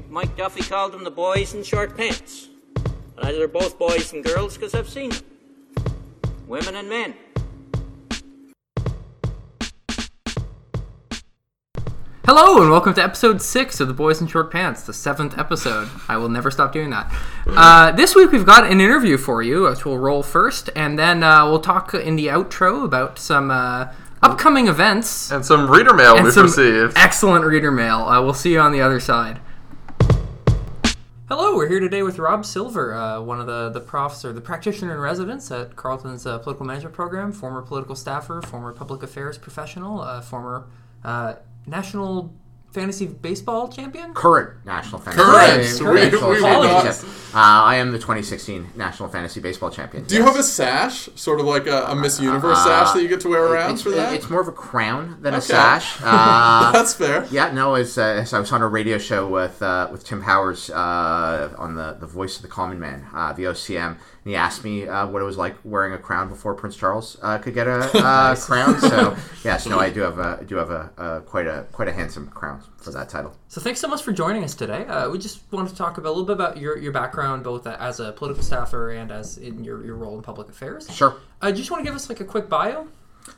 think Mike Duffy called them the boys in short pants. And either they're both boys and girls, because I've seen them. Women and men. Hello and welcome to episode 6 of The Boys in Short Pants, the 7th episode. I will never stop doing that. This week we've got an interview for you, which we'll roll first, and then we'll talk in the outro about some upcoming events. And some reader mail we've received. Excellent reader mail. We'll see you on the other side. Hello, we're here today with Rob Silver, one of the profs or the practitioner in residence at Carleton's political management program, former political staffer, former public affairs professional, former... National Fantasy Baseball Champion? Current National Fantasy Baseball Champion. I am the 2016 National Fantasy Baseball Champion. Do you have a sash? Sort of like a Miss Universe sash that you get to wear around for that? It's more of a crown than a sash. That's fair. Yeah, no, as I was on a radio show with Tim Powers on the Voice of the Common Man, VOCM. And he asked me what it was like wearing a crown before Prince Charles could get a nice crown. So yes, no, I do have a quite a handsome crown for that title. So thanks so much for joining us today. We just want to talk about a little bit about your background, both as a political staffer and as in your role in public affairs. Sure. Do you just want to give us like a quick bio?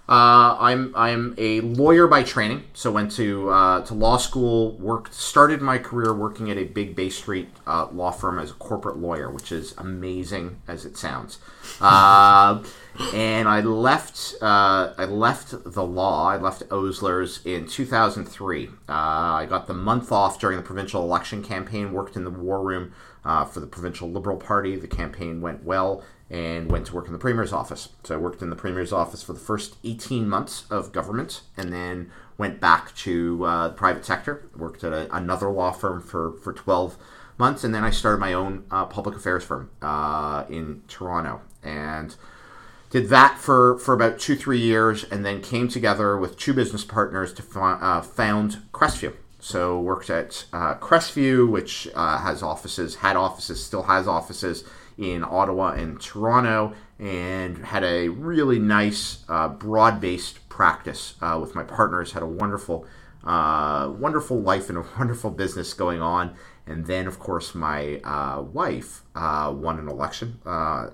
I'm a lawyer by training, so went to law school. Started my career working at a big Bay Street law firm as a corporate lawyer, which is amazing as it sounds. And I left the law. I left Osler's in 2003. I got the month off during the provincial election campaign. Worked in the war room for the provincial Liberal Party. The campaign went well. And went to work in the Premier's office. So I worked in the Premier's office for the first 18 months of government, and then went back to the private sector. Worked at another law firm for 12 months, and then I started my own public affairs firm in Toronto. And did that for about 2-3 years, and then came together with two business partners to found Crestview. So worked at Crestview, which still has offices in Ottawa and Toronto, and had a really nice broad-based practice with my partners. Had a wonderful life and a wonderful business going on. And then, of course, my wife won an election a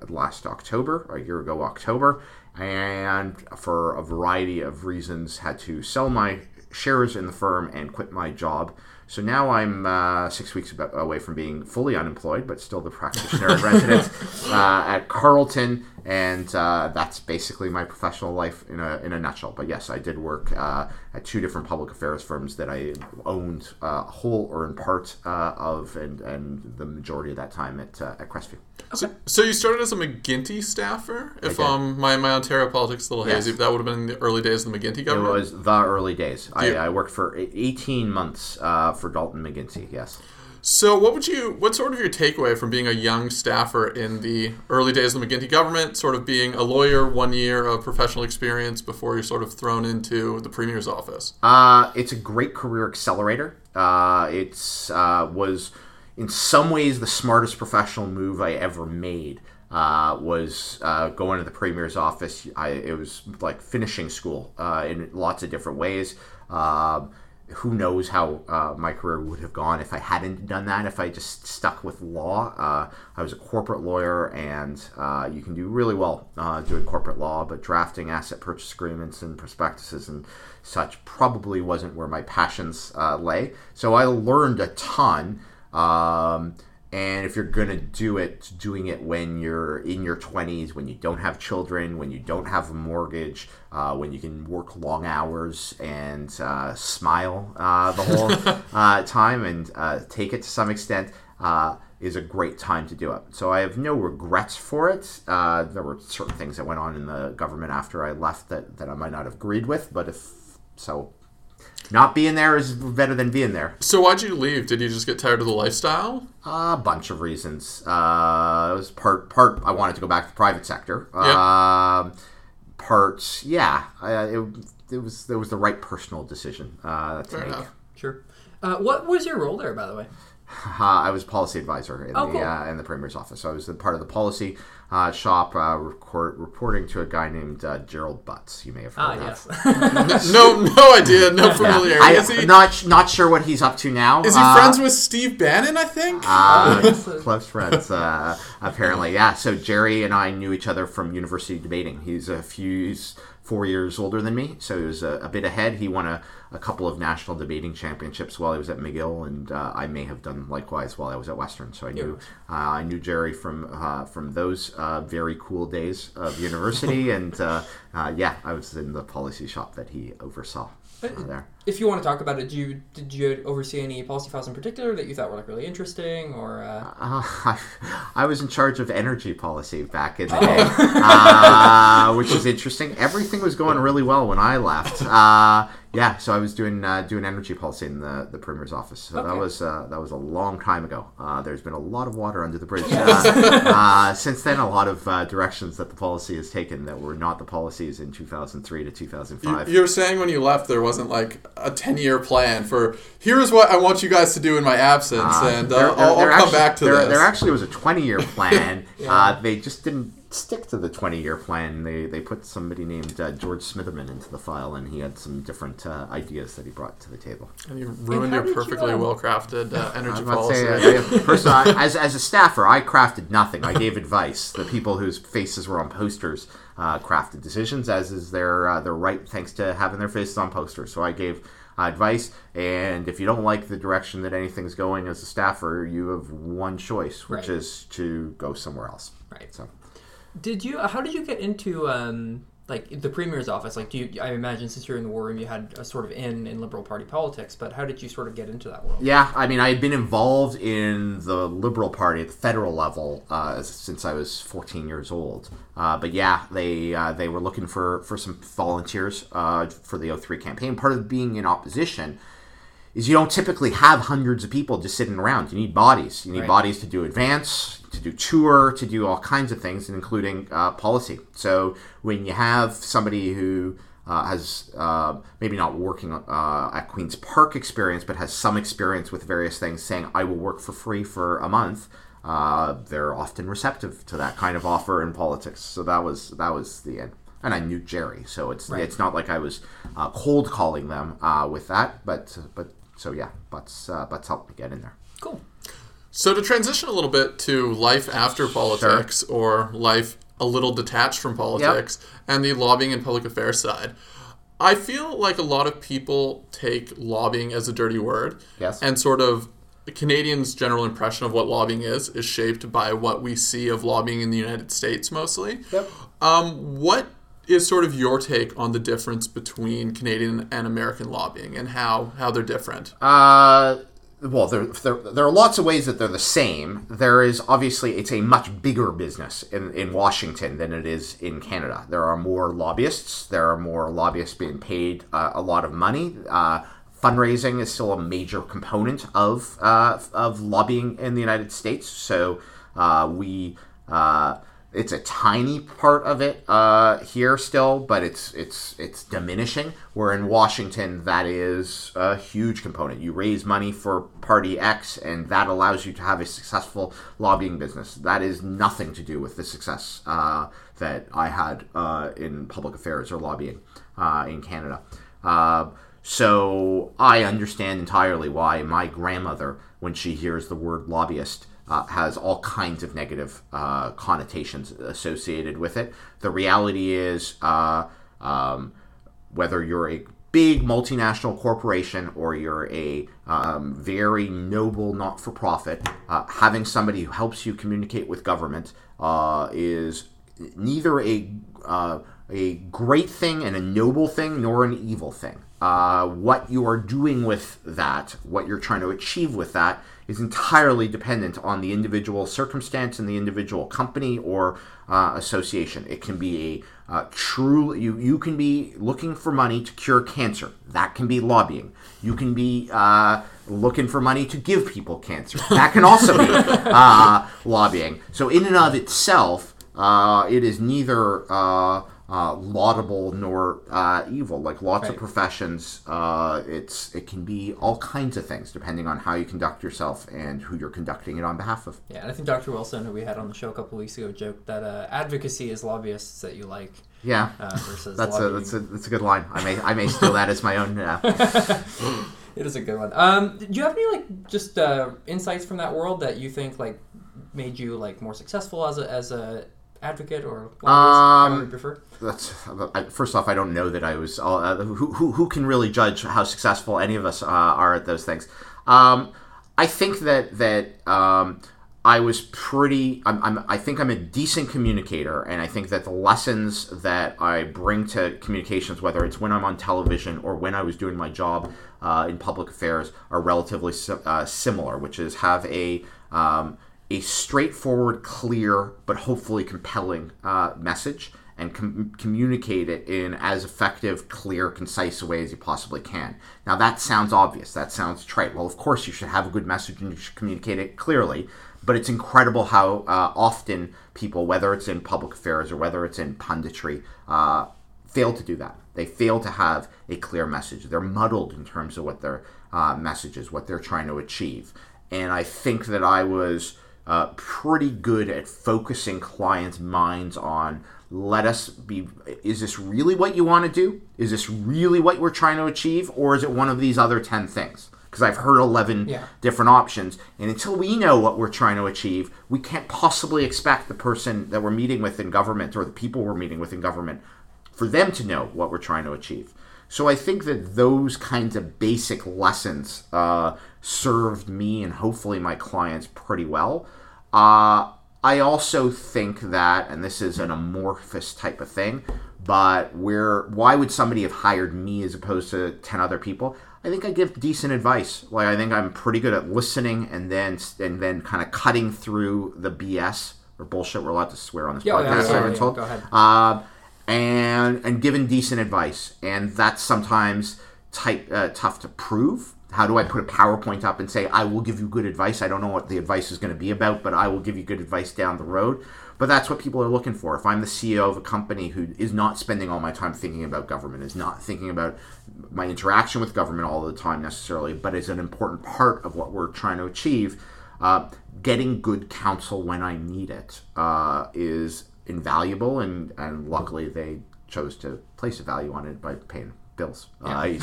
year ago October, and for a variety of reasons had to sell my shares in the firm and quit my job. So now I'm 6 weeks away from being fully unemployed, but still the practitioner in residence at Carleton, and that's basically my professional life in a nutshell. But yes, I did work at two different public affairs firms that I owned whole or in part of, and the majority of that time at Crestview. Okay. So you started as a McGuinty staffer? If my Ontario politics is a little hazy, but that would have been in the early days of the McGuinty government? It was the early days. I worked for 18 months for Dalton McGuinty, yes. So what's sort of your takeaway from being a young staffer in the early days of the McGuinty government, sort of being a lawyer, 1 year of professional experience before you're sort of thrown into the Premier's office? It's a great career accelerator. It was... In some ways, the smartest professional move I ever made was going to the Premier's office. It was like finishing school in lots of different ways. Who knows how my career would have gone if I hadn't done that, if I just stuck with law. I was a corporate lawyer, and you can do really well doing corporate law, but drafting asset purchase agreements and prospectuses and such probably wasn't where my passions lay. So I learned a ton. And if you're going to do it, doing it when you're in your 20s, when you don't have children, when you don't have a mortgage, when you can work long hours and smile the whole time and take it to some extent, is a great time to do it. So I have no regrets for it. There were certain things that went on in the government after I left that I might not have agreed with, but if so... Not being there is better than being there. So why'd you leave? Did you just get tired of the lifestyle? A bunch of reasons. It was part I wanted to go back to the private sector. Yep. It was the right personal decision to make. Fair enough. Sure. What was your role there, by the way? I was policy advisor in the Premier's office. So I was the part of the policy shop reporting to a guy named Gerald Butts. You may have heard of. Yes. no idea. No familiarity. I'm not sure what he's up to now. Is he friends with Steve Bannon, I think? Close friends, apparently. Yeah, so Jerry and I knew each other from university debating. He's 4 years older than me, so he was a bit ahead. He won a couple of national debating championships while he was at McGill, and I may have done likewise while I was at Western. So I knew I knew Jerry from those very cool days of university, and I was in the policy shop that he oversaw. There. If you want to talk about it, did you oversee any policy files in particular that you thought were really interesting, or? I was in charge of energy policy back in the day, which is interesting. Everything was going really well when I left. So I was doing energy policy in the Premier's office. So that was a long time ago. There's been a lot of water under the bridge since then. A lot of directions that the policy has taken that were not the policies in 2003 to 2005. You're saying when you left there wasn't a 10-year plan for here's what I want you guys to do in my absence, and I'll come back to this. There actually was a 20-year plan. They just didn't stick to the 20-year plan. They put somebody named George Smitherman into the file, and he had some different ideas that he brought to the table. And you ruined your perfectly well-crafted energy policy. As a staffer, I crafted nothing. I gave advice. The people whose faces were on posters crafted decisions, as is their right, thanks to having their faces on posters. So I gave advice, and if you don't like the direction that anything's going as a staffer, you have one choice, which is to go somewhere else. Right. So. How did you get into the Premier's office? I imagine since you're in the war room, you had a sort of in Liberal Party politics, but how did you sort of get into that world? Yeah, I mean, I had been involved in the Liberal Party at the federal level since I was 14 years old. They were looking for some volunteers for the 2003 campaign. Part of being in opposition is you don't typically have hundreds of people just sitting around. You need bodies. You need bodies to do advance, to do tour, to do all kinds of things, including policy. So when you have somebody who has maybe not working at Queens Park experience, but has some experience with various things, saying, I will work for free for a month, they're often receptive to that kind of offer in politics. So that was the end. And I knew Jerry, so it's not like I was cold calling them with that, but helped me get in there. Cool. So to transition a little bit to life after politics, or life a little detached from politics, and the lobbying and public affairs side, I feel like a lot of people take lobbying as a dirty word, and sort of the Canadians' general impression of what lobbying is shaped by what we see of lobbying in the United States mostly. Yep. What is sort of your take on the difference between Canadian and American lobbying, and how they're different? There are lots of ways that they're the same. There is obviously, it's a much bigger business in Washington than it is in Canada. There are more lobbyists. There are more lobbyists being paid a lot of money. Fundraising is still a major component of lobbying in the United States. So it's a tiny part of it here still, but it's diminishing. Where in Washington, that is a huge component. You raise money for Party X, and that allows you to have a successful lobbying business. That is nothing to do with the success that I had in public affairs or lobbying in Canada. So I understand entirely why my grandmother, when she hears the word lobbyist, has all kinds of negative connotations associated with it. The reality is, whether you're a big multinational corporation or you're a very noble not-for-profit, having somebody who helps you communicate with government is neither a great thing and a noble thing nor an evil thing. What you are doing with that, what you're trying to achieve with that, is entirely dependent on the individual circumstance and the individual company or association. It can be you can be looking for money to cure cancer. That can be lobbying. You can be looking for money to give people cancer. That can also be lobbying. So in and of itself, it is neither laudable nor evil. Like lots of professions, it can be all kinds of things depending on how you conduct yourself and who you're conducting it on behalf of. Yeah, and I think Dr. Wilson, who we had on the show a couple of weeks ago, joked that advocacy is lobbyists that you like. Yeah, versus that's a good line. I may steal that as my own now. It is a good one. Do you have any just insights from that world that you think made you more successful as a advocate or what you prefer? First off, I don't know that I was. Who can really judge how successful any of us are at those things? I think that I was pretty. I think I'm a decent communicator, and I think that the lessons that I bring to communications, whether it's when I'm on television or when I was doing my job in public affairs, are relatively similar. Which is have a straightforward, clear, but hopefully compelling message, and communicate it in as effective, clear, concise a way as you possibly can. Now, that sounds obvious. That sounds trite. Well, of course, you should have a good message and you should communicate it clearly, but it's incredible how often people, whether it's in public affairs or whether it's in punditry, fail to do that. They fail to have a clear message. They're muddled in terms of what their message is, what they're trying to achieve. And I think that I was pretty good at focusing clients' minds on, is this really what you want to do? Is this really what we're trying to achieve? Or is it one of these other 10 things? Because I've heard 11 different options. And until we know what we're trying to achieve, we can't possibly expect the person that we're meeting with in government or the people we're meeting with in government for them to know what we're trying to achieve. So I think that those kinds of basic lessons served me and hopefully my clients pretty well. I also think that, and this is an amorphous type of thing, but why would somebody have hired me as opposed to 10 other people? I think I give decent advice. I think I'm pretty good at listening and then kind of cutting through the BS or bullshit. We're allowed to swear on this podcast, I've been told. Go ahead. And given decent advice, and that's sometimes tough to prove. How do I put a PowerPoint up and say, I will give you good advice? I don't know what the advice is going to be about, but I will give you good advice down the road. But that's what people are looking for. If I'm the CEO of a company who is not spending all my time thinking about government, is not thinking about my interaction with government all the time necessarily, but is an important part of what we're trying to achieve, getting good counsel when I need it is invaluable, and luckily they chose to place a value on it by paying bills. So in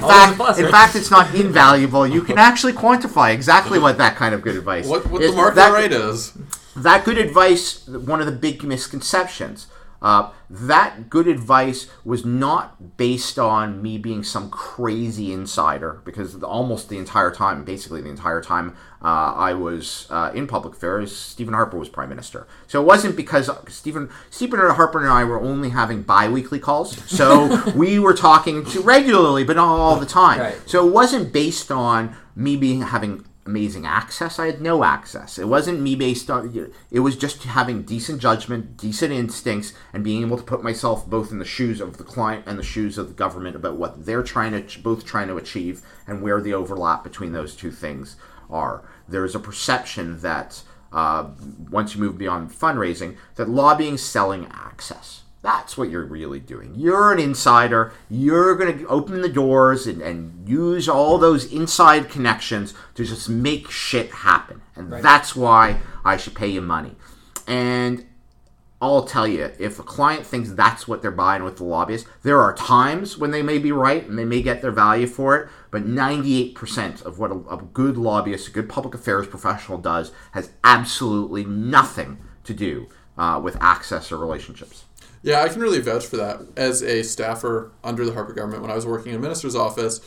fact, it's not invaluable. You can actually quantify exactly what that kind of good advice. What the market rate is. That good advice, one of the big misconceptions, that good advice was not based on me being some crazy insider, because basically the entire time I was in public affairs, Stephen Harper was prime minister. So it wasn't because Stephen Harper and I were only having bi-weekly calls. So we were talking regularly, but not all the time. Right. So it wasn't based on me having amazing access. I had no access. It wasn't me based on. It was just having decent judgment, decent instincts, and being able to put myself both in the shoes of the client and the shoes of the government about what they're both trying to achieve and where the overlap between those two things are. There's a perception that once you move beyond fundraising, that lobbying is selling access. That's what you're really doing. You're an insider. You're going to open the doors and use all those inside connections to just make shit happen. And that's why I should pay you money. And I'll tell you, if a client thinks that's what they're buying with the lobbyist, there are times when they may be right and they may get their value for it, but 98% of what a good lobbyist, a good public affairs professional does has absolutely nothing to do with access or relationships. Yeah, I can really vouch for that. As a staffer under the Harper government, when I was working in a minister's office,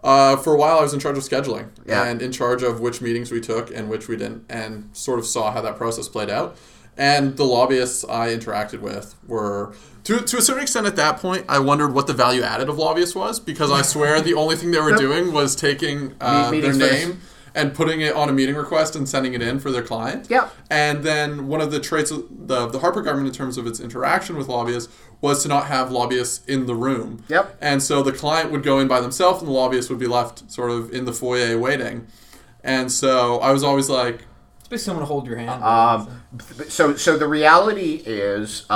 for a while I was in charge of scheduling and in charge of which meetings we took and which we didn't, and sort of saw how that process played out. And the lobbyists I interacted with were, to a certain extent at that point, I wondered what the value added of lobbyists was, because I swear the only thing they were doing was taking their name and putting it on a meeting request and sending it in for their client. Yep. And then one of the traits of the Harper government in terms of its interaction with lobbyists was to not have lobbyists in the room. Yep. And so the client would go in by themselves and the lobbyist would be left sort of in the foyer waiting. And so I was always like... It's basically someone to hold your hand. So the reality is...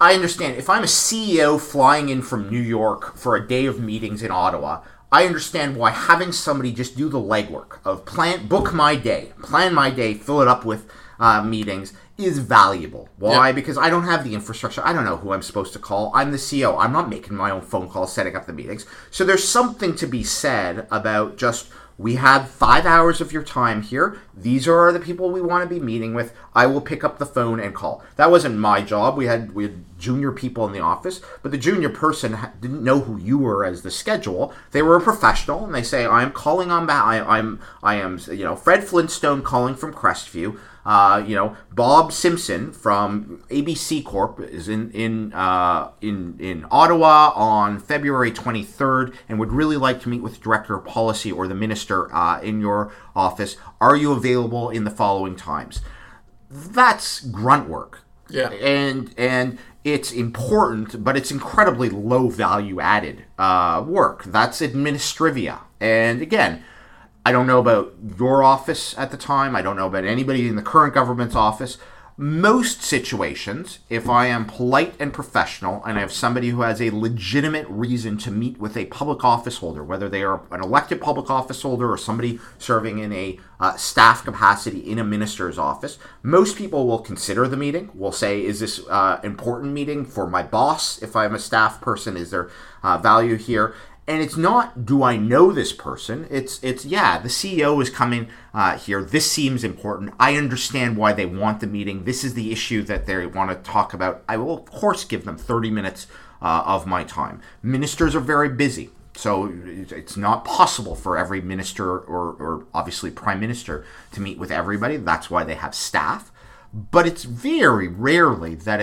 I understand. If I'm a CEO flying in from New York for a day of meetings in Ottawa, I understand why having somebody just do the legwork of plan my day, fill it up with meetings is valuable. Why? Yeah. Because I don't have the infrastructure. I don't know who I'm supposed to call. I'm the CEO. I'm not making my own phone calls, setting up the meetings. So there's something to be said about just, we have 5 hours of your time here. These are the people we want to be meeting with. I will pick up the phone and call. That wasn't my job. We had junior people in the office, but the junior person didn't know who you were as the schedule. They were a professional, and they say, "I'm calling on behalf. I am, you know, Fred Flintstone calling from Crestview. You know, Bob Simpson from ABC Corp is in Ottawa on February 23rd and would really like to meet with the Director of Policy or the Minister in your office. Are you available in the following times?" That's grunt work. Yeah. And it's important, but it's incredibly low value added work. That's administrivia. And again, I don't know about your office at the time. I don't know about anybody in the current government's office. Most situations, if I am polite and professional and I have somebody who has a legitimate reason to meet with a public office holder, whether they are an elected public office holder or somebody serving in a staff capacity in a minister's office, most people will consider the meeting, will say, is this important meeting for my boss? If I'm a staff person, is there value here? And it's not, do I know this person? It's yeah, the CEO is coming here. This seems important. I understand why they want the meeting. This is the issue that they want to talk about. I will, of course, give them 30 minutes of my time. Ministers are very busy. So it's not possible for every minister or obviously prime minister to meet with everybody. That's why they have staff. But it's very rarely that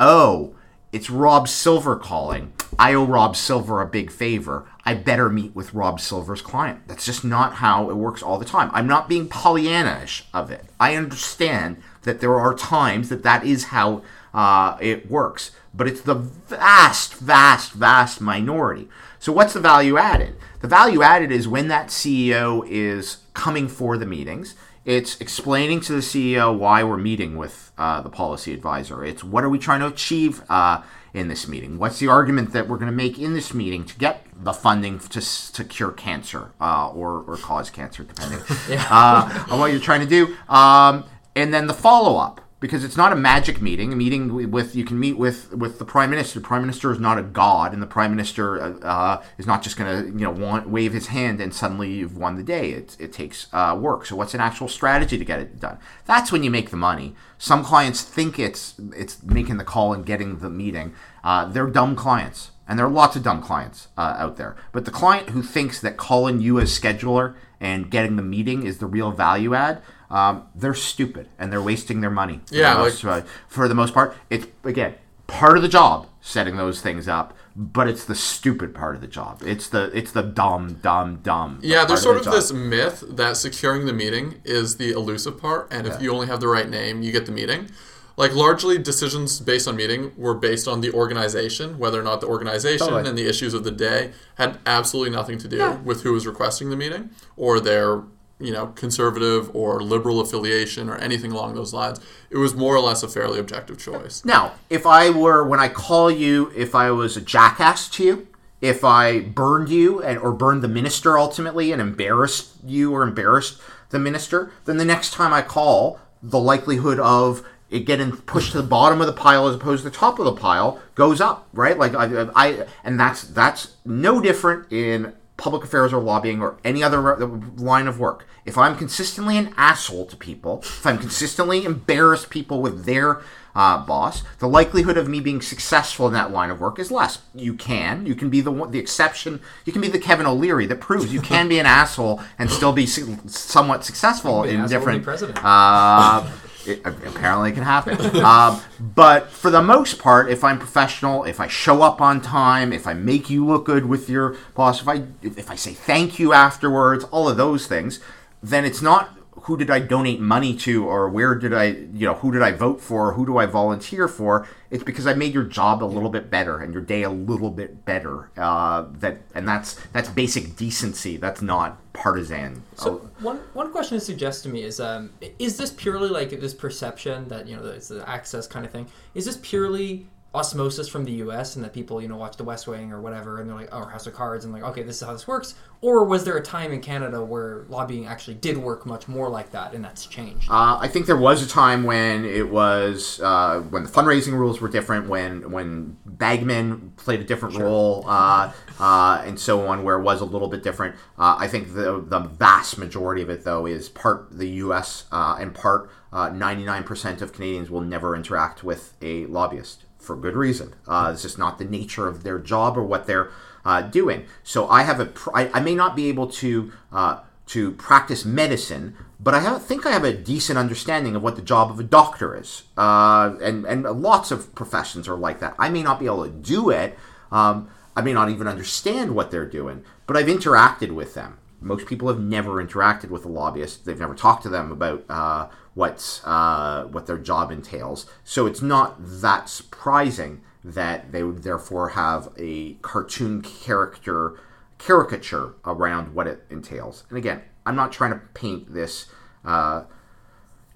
it's Rob Silver calling. I owe Rob Silver a big favor. I better meet with Rob Silver's client. That's just not how it works all the time. I'm not being Pollyanna-ish of it. I understand that there are times that is how it works, but it's the vast, vast, vast minority. So what's the value added? The value added is when that CEO is coming for the meetings, it's explaining to the CEO why we're meeting with the policy advisor. It's what are we trying to achieve in this meeting? What's the argument that we're going to make in this meeting to get the funding to cure cancer or cause cancer, depending on what you're trying to do? And then the follow-up, because it's not a magic meeting. A meeting with you can meet with the prime minister. The prime minister is not a god, and the prime minister is not just going to wave his hand and suddenly you've won the day. It takes work. So what's an actual strategy to get it done? That's when you make the money. Some clients think it's making the call and getting the meeting. They're dumb clients, and there are lots of dumb clients out there. But the client who thinks that calling you as scheduler and getting the meeting is the real value add, they're stupid and they're wasting their money. Yeah, for the most part, it's again part of the job setting those things up, but it's the stupid part of the job. It's the dumb. Yeah, there's sort of this myth that securing the meeting is the elusive part, and if you only have the right name, you get the meeting. Like, largely decisions based on meeting were based on the organization, whether or not the organization and the issues of the day had absolutely nothing to do with who was requesting the meeting or their, conservative or liberal affiliation or anything along those lines. It was more or less a fairly objective choice. Now, when I call you, if I was a jackass to you, if I burned you or burned the minister ultimately and embarrassed you or embarrassed the minister, then the next time I call, the likelihood of it getting pushed to the bottom of the pile as opposed to the top of the pile goes up, right? Like and that's no different in public affairs or lobbying or any other line of work. If I'm consistently an asshole to people, if I'm consistently embarrassed people with their boss, the likelihood of me being successful in that line of work is less. You can be the exception. You can be the Kevin O'Leary that proves you can be an asshole and still be somewhat successful in different. It apparently can happen. But for the most part, if I'm professional, if I show up on time, if I make you look good with your boss, if I say thank you afterwards, all of those things, then it's not who did I donate money to or where did I, who did I vote for, who do I volunteer for. It's because I made your job a little bit better and your day a little bit better. That's basic decency. That's not partisan. So one question it suggests to me is this purely like this perception that it's the access kind of thing? Is this purely osmosis from the U.S. and that people, you know, watch The West Wing or whatever, and they're like, oh, House of Cards, and like, okay, this is how this works? Or was there a time in Canada where lobbying actually did work much more like that, and that's changed? I think there was a time when it was, when the fundraising rules were different, when Bagman played a different role, and so on, where it was a little bit different. I think the vast majority of it, though, is part the U.S. and part 99% of Canadians will never interact with a lobbyist. For good reason. It's just not the nature of their job or what they're doing. So I have I may not be able to practice medicine, but I think I have a decent understanding of what the job of a doctor is. And lots of professions are like that. I may not be able to do it. I may not even understand what they're doing, but I've interacted with them. Most people have never interacted with a lobbyist. They've never talked to them about what their job entails. So it's not that surprising that they would therefore have a cartoon caricature around what it entails. And again, I'm not trying to paint this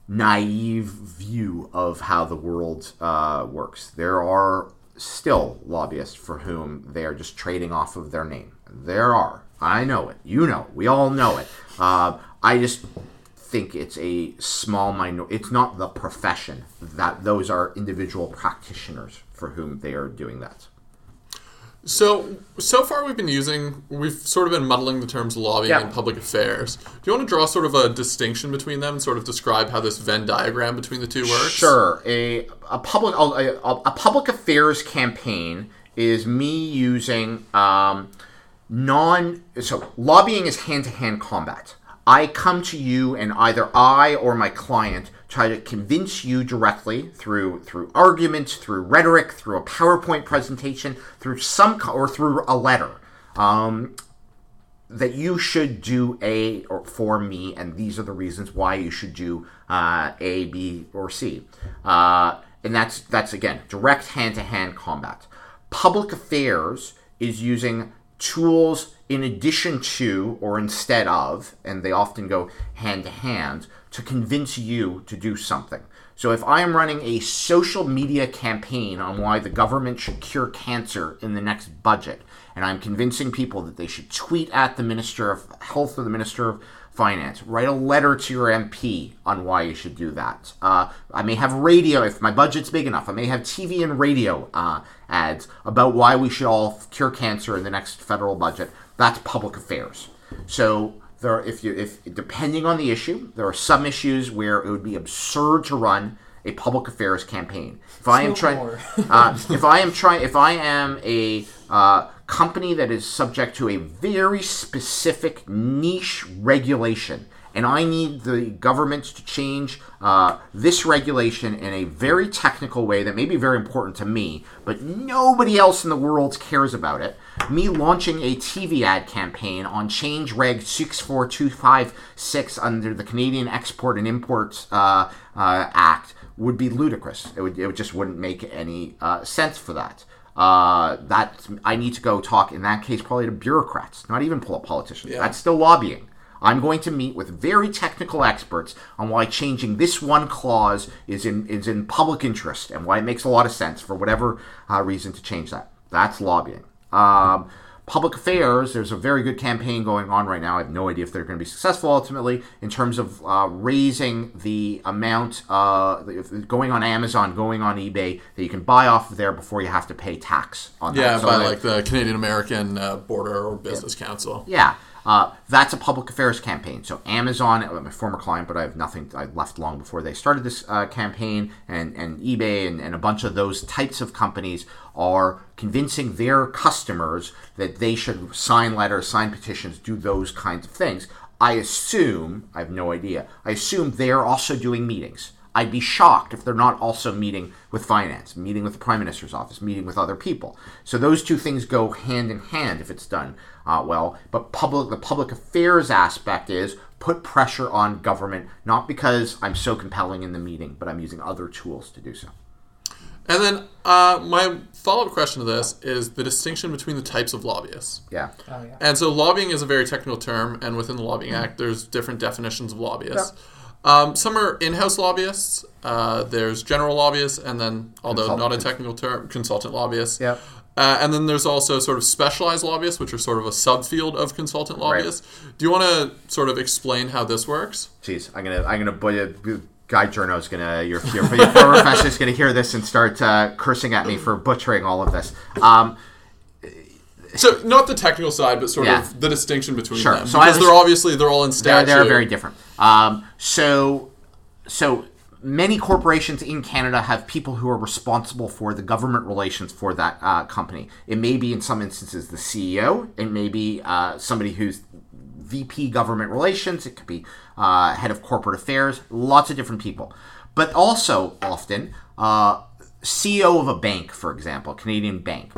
naive view of how the world works. There are still lobbyists for whom they are just trading off of their name. There are. I know it. You know it. We all know it. I just think it's a small minority. It's not the profession. That those are individual practitioners for whom they are doing that. So far we've sort of been muddling the terms lobbying and public affairs. Do you want to draw sort of a distinction between them and sort of describe how this Venn diagram between the two works? Sure. A public affairs campaign is me using... So lobbying is hand-to-hand combat. I come to you and either I or my client try to convince you directly through arguments, through rhetoric, through a PowerPoint presentation, through a letter, that you should do A for me, and these are the reasons why you should do A, B, or C. And that's again direct hand-to-hand combat. Public affairs is using tools in addition to or instead of, and they often go hand-to-hand, to convince you to do something. So if I'm running a social media campaign on why the government should cure cancer in the next budget, and I'm convincing people that they should tweet at the Minister of Health or the Minister of Finance, write a letter to your MP on why you should do that. I may have radio, if my budget's big enough, I may have TV and radio ads about why we should all cure cancer in the next federal budget. That's public affairs. So there are, if depending on the issue, there are some issues where it would be absurd to run a public affairs campaign. If I am a company that is subject to a very specific niche regulation, and I need the government to change this regulation in a very technical way that may be very important to me, but nobody else in the world cares about it, me launching a TV ad campaign on Change Reg 64256 under the Canadian Export and Import Act would be ludicrous. It just wouldn't make any sense for that. That I need to go talk, in that case, probably to bureaucrats, not even politicians. Yeah. That's still lobbying. I'm going to meet with very technical experts on why changing this one clause is in public interest and why it makes a lot of sense for whatever reason to change that. That's lobbying. Public affairs, there's a very good campaign going on right now. I have no idea if they're going to be successful ultimately in terms of raising the amount, going on Amazon, going on eBay, that you can buy off of there before you have to pay tax on that. Yeah, so by like the Canadian-American Border or Business Council. Yeah. That's a public affairs campaign. So Amazon, my former client, but I have nothing. I left long before they started this campaign, and eBay and a bunch of those types of companies are convincing their customers that they should sign letters, sign petitions, do those kinds of things. I assume they're also doing meetings. I'd be shocked if they're not also meeting with finance, meeting with the Prime Minister's office, meeting with other people. So those two things go hand in hand if it's done well. But the public affairs aspect is put pressure on government, not because I'm so compelling in the meeting, but I'm using other tools to do so. And then my follow-up question to this is the distinction between the types of lobbyists. Yeah. Oh, yeah. And so lobbying is a very technical term, and within the Lobbying Act, there's different definitions of lobbyists. Yeah. Some are in-house lobbyists. There's general lobbyists, and then, although not a technical term, consultant lobbyists. Yep. And then there's also sort of specialized lobbyists, which are sort of a subfield of consultant lobbyists. Right. Do you want to sort of explain how this works? Jeez, I'm gonna put it. Guy Journo's gonna, your former professor's gonna hear this and start cursing at me for butchering all of this. So not the technical side, but sort of the distinction between them. So because they're all in statute. They're very different. So many corporations in Canada have people who are responsible for the government relations for that company. It may be in some instances the CEO. It may be somebody who's VP government relations. It could be head of corporate affairs. Lots of different people, but also often CEO of a bank, for example, Canadian bank,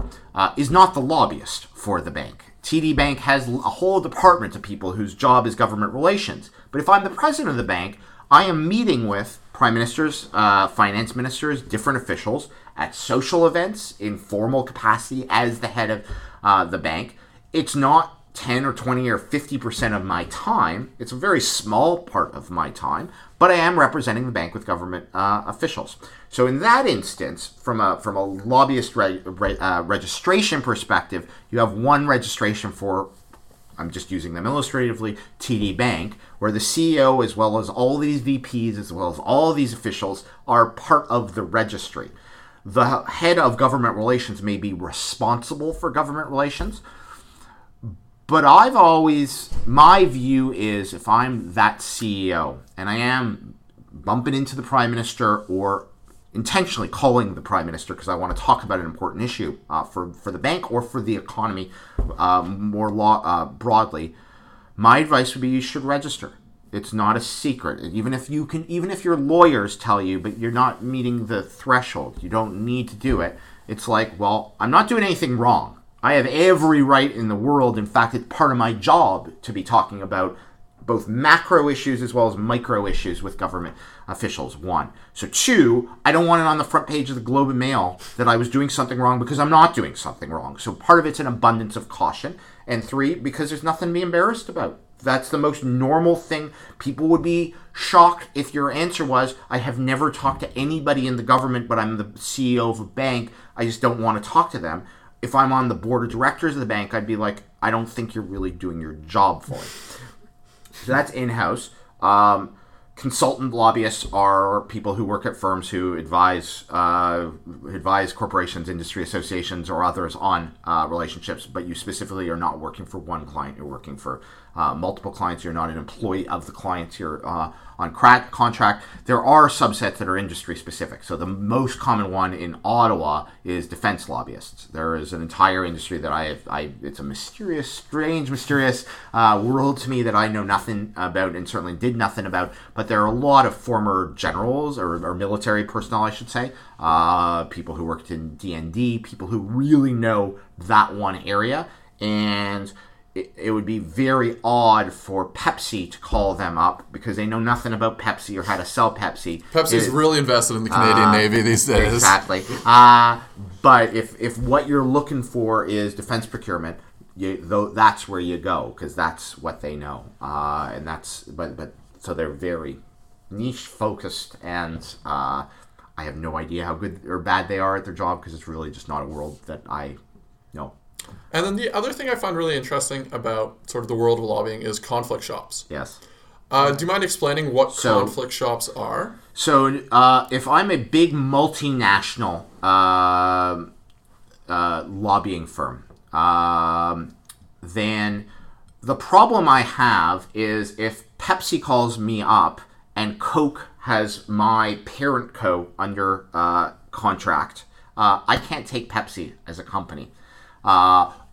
is not the lobbyist for the bank. TD Bank has a whole department of people whose job is government relations. But if I'm the president of the bank, I am meeting with prime ministers, finance ministers, different officials at social events in formal capacity as the head of the bank. It's not 10 or 20 or 50% of my time. It's a very small part of my time, but I am representing the bank with government officials. So in that instance, from a lobbyist registration perspective, you have one registration for, I'm just using them illustratively, TD Bank, where the CEO, as well as all these VPs, as well as all these officials, are part of the registry. The head of government relations may be responsible for government relations, but I've always, my view is, if I'm that CEO and I am bumping into the Prime Minister or intentionally calling the Prime Minister because I want to talk about an important issue for the bank or for the economy broadly, my advice would be you should register. It's not a secret. Even if your lawyers tell you, but you're not meeting the threshold, you don't need to do it. It's like, well, I'm not doing anything wrong. I have every right in the world. In fact, it's part of my job to be talking about both macro issues as well as micro issues with government officials, one. So two, I don't want it on the front page of the Globe and Mail that I was doing something wrong because I'm not doing something wrong. So part of it's an abundance of caution. And three, because there's nothing to be embarrassed about. That's the most normal thing. People would be shocked if your answer was, I have never talked to anybody in the government, but I'm the CEO of a bank. I just don't want to talk to them. If I'm on the board of directors of the bank, I'd be like, I don't think you're really doing your job fully. So that's in-house. Consultant lobbyists are people who work at firms who advise corporations, industry associations, or others on relationships, but you specifically are not working for one client. You're working for multiple clients. You're not an employee of the clients. You're on contract. There are subsets that are industry-specific. So the most common one in Ottawa is defense lobbyists. There is an entire industry that it's a strange, mysterious world to me that I know nothing about and certainly did nothing about, but there are a lot of former generals or military personnel, I should say, people who worked in D&D, people who really know that one area. And it would be very odd for Pepsi to call them up because they know nothing about Pepsi or how to sell Pepsi. Pepsi's really invested in the Canadian Navy these days. Exactly. But if what you're looking for is defense procurement, that's where you go because that's what they know. So they're very niche focused, and I have no idea how good or bad they are at their job because it's really just not a world that I know. And then the other thing I find really interesting about sort of the world of lobbying is conflict shops. Yes. Do you mind explaining what conflict shops are? So if I'm a big multinational lobbying firm, then the problem I have is if Pepsi calls me up and Coke has my parent co under contract, I can't take Pepsi as a company.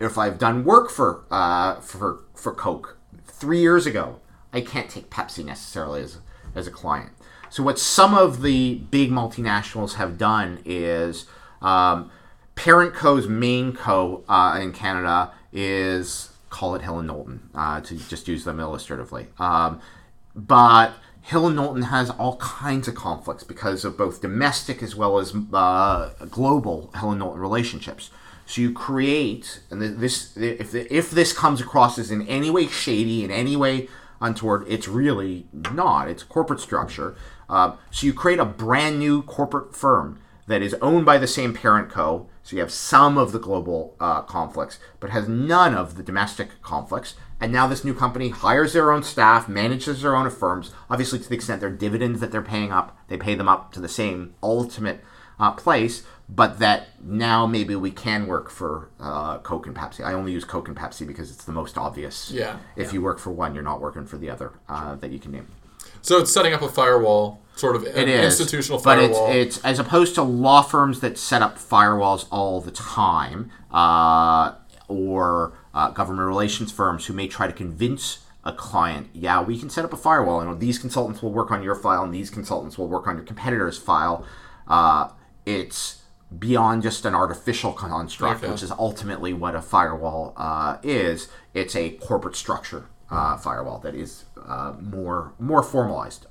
If I've done work for Coke 3 years ago, I can't take Pepsi necessarily as a client. So what some of the big multinationals have done is parent co's main co in Canada is Call it Hill & Knowlton, to just use them illustratively. But Hill & Knowlton has all kinds of conflicts because of both domestic as well as global Hill & Knowlton relationships. So you create, and this if this comes across as in any way shady, in any way untoward. It's really not. It's a corporate structure. So you create a brand new corporate firm that is owned by the same parent co. So you have some of the global conflicts, but has none of the domestic conflicts. And now this new company hires their own staff, manages their own firms. Obviously, to the extent their dividends that they're paying up, they pay them up to the same ultimate place, but that now maybe we can work for Coke and Pepsi. I only use Coke and Pepsi because it's the most obvious. Yeah. If you work for one, you're not working for the other that you can name. So it's setting up a firewall, sort of an institutional firewall. But it's as opposed to law firms that set up firewalls all the time, or government relations firms who may try to convince a client, yeah, we can set up a firewall, and these consultants will work on your file, and these consultants will work on your competitor's file. It's beyond just an artificial construct, okay, which is ultimately what a firewall is. It's a corporate structure firewall that is more formalized.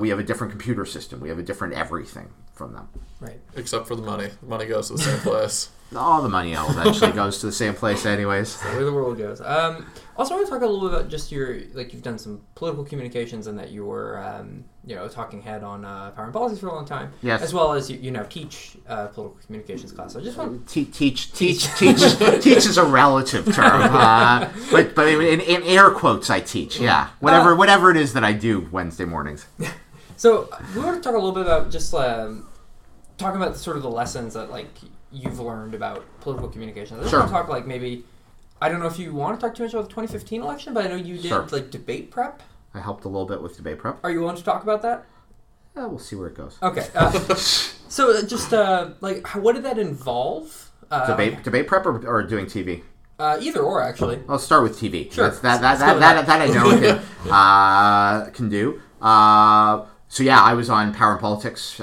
We have a different computer system. We have a different everything from them. Right. Except for the money. The money goes to the same place. All the money eventually goes to the same place anyways. That's where the world goes. Also, I want to talk a little bit about just your, like, you've done some political communications and that you were, a talking head on power and policies for a long time. Yes. As well as, you know, teach political communications class. So I just want to... Teach is a relative term. But in air quotes, I teach, yeah. Whatever it is that I do Wednesday mornings. So we want to talk a little bit about just talking about sort of the lessons that, like, you've learned about political communication. I just want to talk, like, maybe, I don't know if you want to talk too much about the 2015 election, but I know you did, like, debate prep. I helped a little bit with debate prep. Are you willing to talk about that? We'll see where it goes. Okay. So just, what did that involve? Debate prep or doing TV? Either or, actually. I'll start with TV. Sure. That I know can do. So, yeah, I was on Power and Politics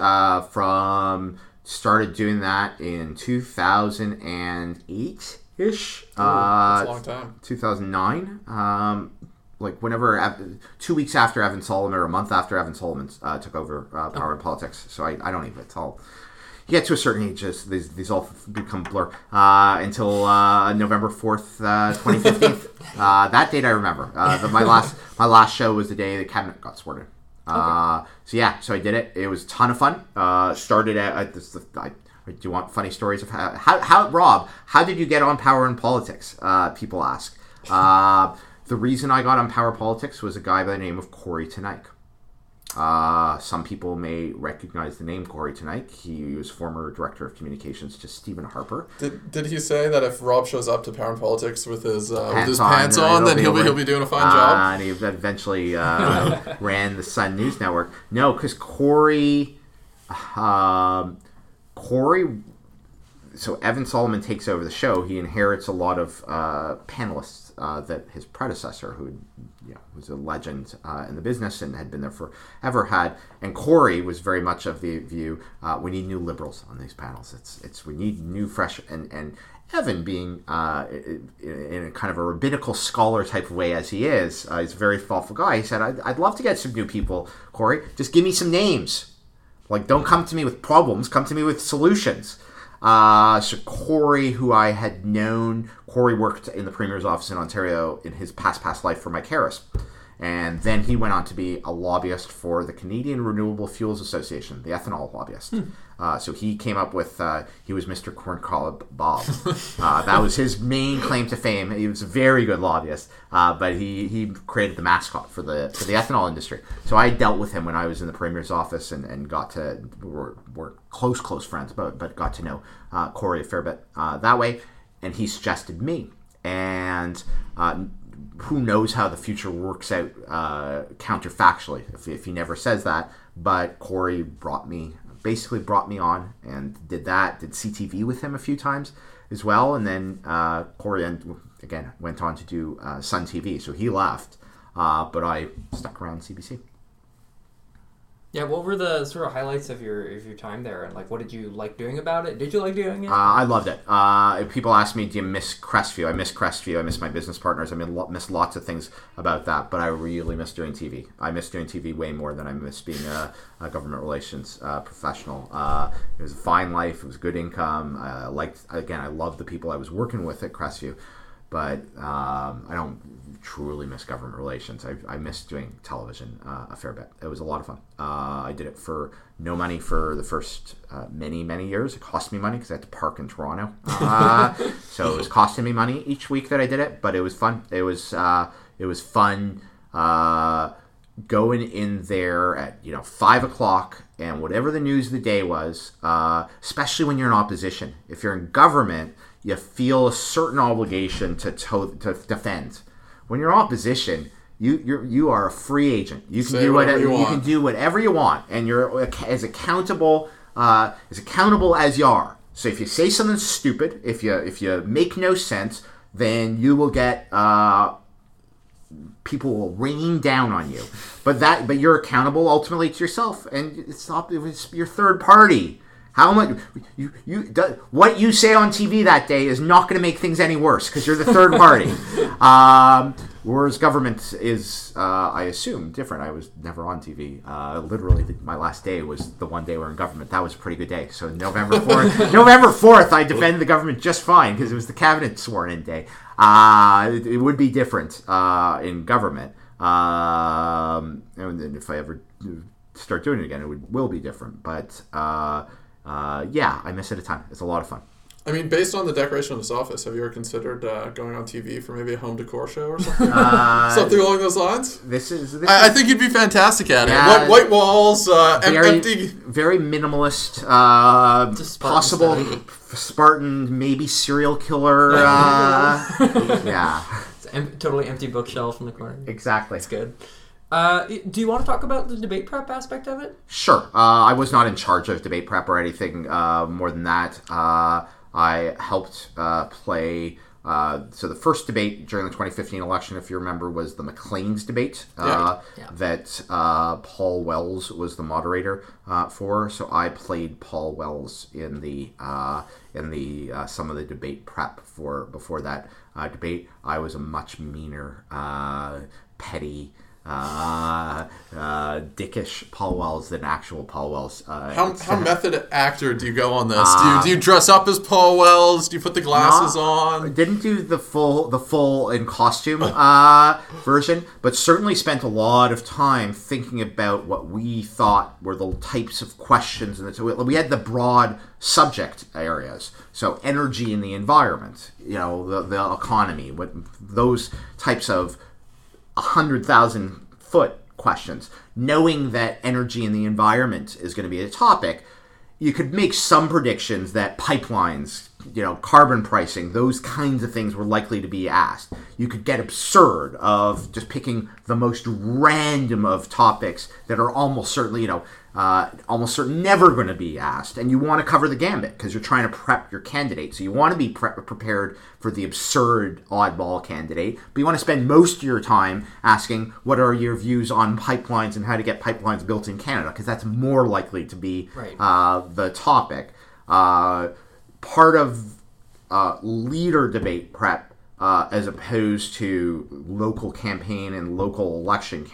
started doing that in 2008-ish. Ooh, that's a long time. 2009. Whenever, 2 weeks after Evan Solomon or a month after Evan Solomon took over Power and Politics. So I don't even, it's all, you get to a certain age, these all become blur. Until November 4th, 2015. That date I remember. My last show was the day the cabinet got sworn in. Okay. So I did it. It was a ton of fun. Started at this. Do you want funny stories of how Rob? How did you get on Power and Politics? People ask. The reason I got on Power Politics was a guy by the name of Kory Teneycke. Some people may recognize the name Kory Teneycke. He was former director of communications to Stephen Harper. Did he say that if Rob shows up to Power and Politics with his pants on, then he'll be doing a fine job? And he eventually ran the Sun News Network. No, because Kory. So Evan Solomon takes over the show. He inherits a lot of panelists that his predecessor, who was a legend in the business and had been there forever, had. And Kory was very much of the view, we need new liberals on these panels. It's we need new, fresh, and Evan being in a kind of a rabbinical scholar type of way as he is, he's a very thoughtful guy. He said, I'd love to get some new people, Kory. Just give me some names. Like, don't come to me with problems. Come to me with solutions. So Kory, who I had known, Kory worked in the Premier's office in Ontario in his past life for Mike Harris. And then he went on to be a lobbyist for the Canadian Renewable Fuels Association, the ethanol lobbyist. So he came up with, he was Mr. Corncob Bob. That was his main claim to fame. He was a very good lobbyist, but he created the mascot for the ethanol industry. So I dealt with him when I was in the Premier's office and got to, we're close friends, but got to know Kory a fair bit that way. And he suggested me. And... who knows how the future works out counterfactually if he never says that, but Kory brought me on and did CTV with him a few times as well, and then Kory again went on to do Sun TV, so he left, but I stuck around CBC. Yeah, what were the sort of highlights of your time there, and like, what did you like doing about it? Did you like doing it? I loved it. People ask me, do you miss Crestview? I miss Crestview. I miss my business partners. I miss lots of things about that, but I really miss doing TV. I miss doing TV way more than I miss being a government relations professional. It was a fine life. It was good income. I loved the people I was working with at Crestview. But I don't truly miss government relations. I miss doing television a fair bit. It was a lot of fun. I did it for no money for the first many years. It cost me money because I had to park in Toronto. So it was costing me money each week that I did it, but it was fun. It was fun going in there at 5 o'clock and whatever the news of the day was, especially when you're in opposition. If you're in government, you feel a certain obligation to defend. When you're opposition, you are a free agent. You can do whatever you want. You can do whatever you want, and you're as accountable as you are. So if you say something stupid, if you make no sense, then you will get people raining down on you. But you're accountable ultimately to yourself, and it's your third party. How much what you say on TV that day is not going to make things any worse because you're the third party. Whereas government is, I assume, different. I was never on TV. Literally, my last day was the one day we were in government. That was a pretty good day. So November 4th, I defended the government just fine because it was the cabinet sworn-in day. It would be different in government. And if I ever start doing it again, it will be different. But yeah, I miss it a ton. It's a lot of fun. I mean, based on the decoration of this office, have you ever considered going on TV for maybe a home decor show or something? Something along those lines? I think you'd be fantastic at it. White walls, very, empty. Very minimalist, possible Spartan, maybe serial killer. Yeah. It's totally empty bookshelf in the corner. Exactly. It's good. Do you want to talk about the debate prep aspect of it? Sure. I was not in charge of debate prep or anything more than that. I helped play. So the first debate during the 2015 election, if you remember, was the Maclean's debate that Paul Wells was the moderator for. So I played Paul Wells in some of the debate prep before that debate. I was a much meaner, petty, dickish Paul Wells than actual Paul Wells. How method actor do you go on this? Do you dress up as Paul Wells? Do you put the glasses on? I didn't do the full in costume version, but certainly spent a lot of time thinking about what we thought were the types of questions, and so we had the broad subject areas. So energy in the environment, the economy, what those types of 100,000-foot questions. Knowing that energy in the environment is going to be a topic, you could make some predictions that pipelines, carbon pricing, those kinds of things were likely to be asked. You could get absurd of just picking the most random of topics that are almost certainly, never going to be asked. And you want to cover the gambit because you're trying to prep your candidate. So you want to be prepared for the absurd oddball candidate, but you want to spend most of your time asking what are your views on pipelines and how to get pipelines built in Canada, because that's more likely to be the topic. Part of leader debate prep as opposed to local campaign and local election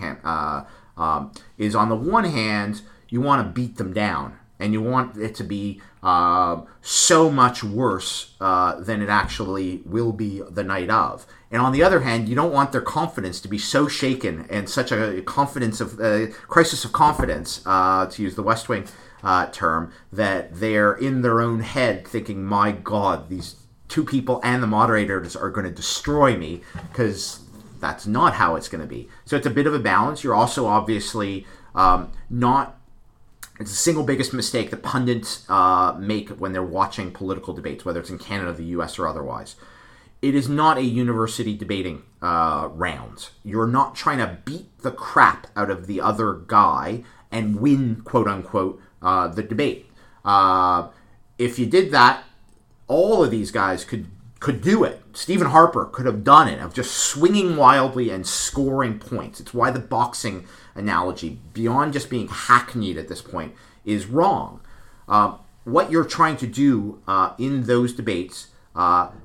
is, on the one hand, you want to beat them down, and you want it to be so much worse than it actually will be the night of. And on the other hand, you don't want their confidence to be so shaken and such a crisis of confidence, to use the West Wing term, that they're in their own head thinking, my God, these two people and the moderators are going to destroy me, because that's not how it's going to be. So it's a bit of a balance. You're also obviously not... It's the single biggest mistake that pundits make when they're watching political debates, whether it's in Canada, the U.S., or otherwise. It is not a university debating round. You're not trying to beat the crap out of the other guy and win, quote-unquote, the debate. If you did that, all of these guys could do it. Stephen Harper could have done it, of just swinging wildly and scoring points. It's why the boxing analogy, beyond just being hackneyed at this point, is wrong. What you're trying to do in those debates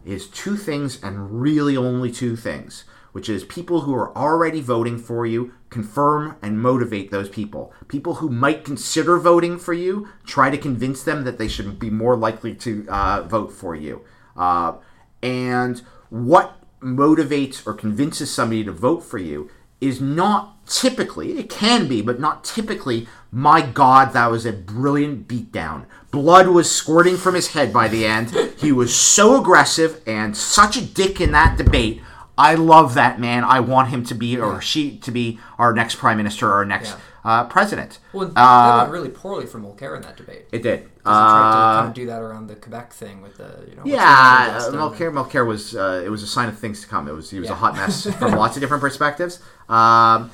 is two things, and really only two things, which is people who are already voting for you, confirm and motivate those people. People who might consider voting for you, try to convince them that they should be more likely to vote for you. And what motivates or convinces somebody to vote for you is not typically, it can be, but not typically, my God, that was a brilliant beatdown. Blood was squirting from his head by the end. He was so aggressive and such a dick in that debate. I love that man. I want him to be, or she to be, our next prime minister or our next president. Well, that went really poorly for Mulcair in that debate. It did. He tried to kind of do that around the Quebec thing with the, you know. Yeah, Mulcair was, it was a sign of things to come. He was a hot mess from lots of different perspectives. But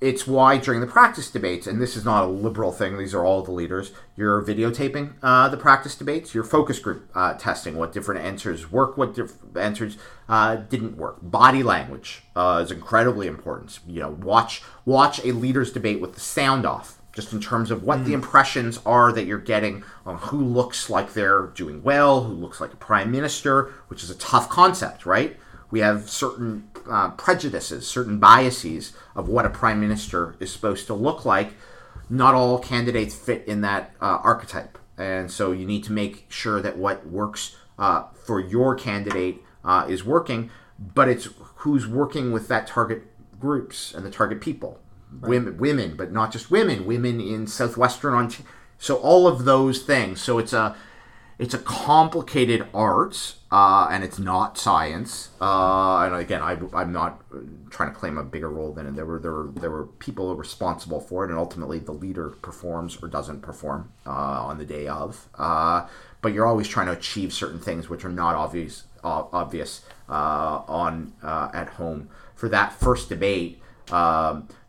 it's why during the practice debates, and this is not a liberal thing, these are all the leaders, you're videotaping the practice debates, your focus group testing, what different answers work, what different answers didn't work. Body language is incredibly important. You know, watch a leader's debate with the sound off, just in terms of what the impressions are that you're getting on who looks like they're doing well, who looks like a prime minister, which is a tough concept, right? We have certain prejudices, certain biases of what a prime minister is supposed to look like. Not all candidates fit in that archetype. And so you need to make sure that what works for your candidate is working, but it's who's working with that target groups and the target people. Right. Women, but not just women in Southwestern Ontario. So all of those things. So it's a complicated art, and it's not science. And again, I'm not trying to claim a bigger role than it. There were people responsible for it, and ultimately the leader performs or doesn't perform on the day of. But you're always trying to achieve certain things which are not obvious on at home. For that first debate,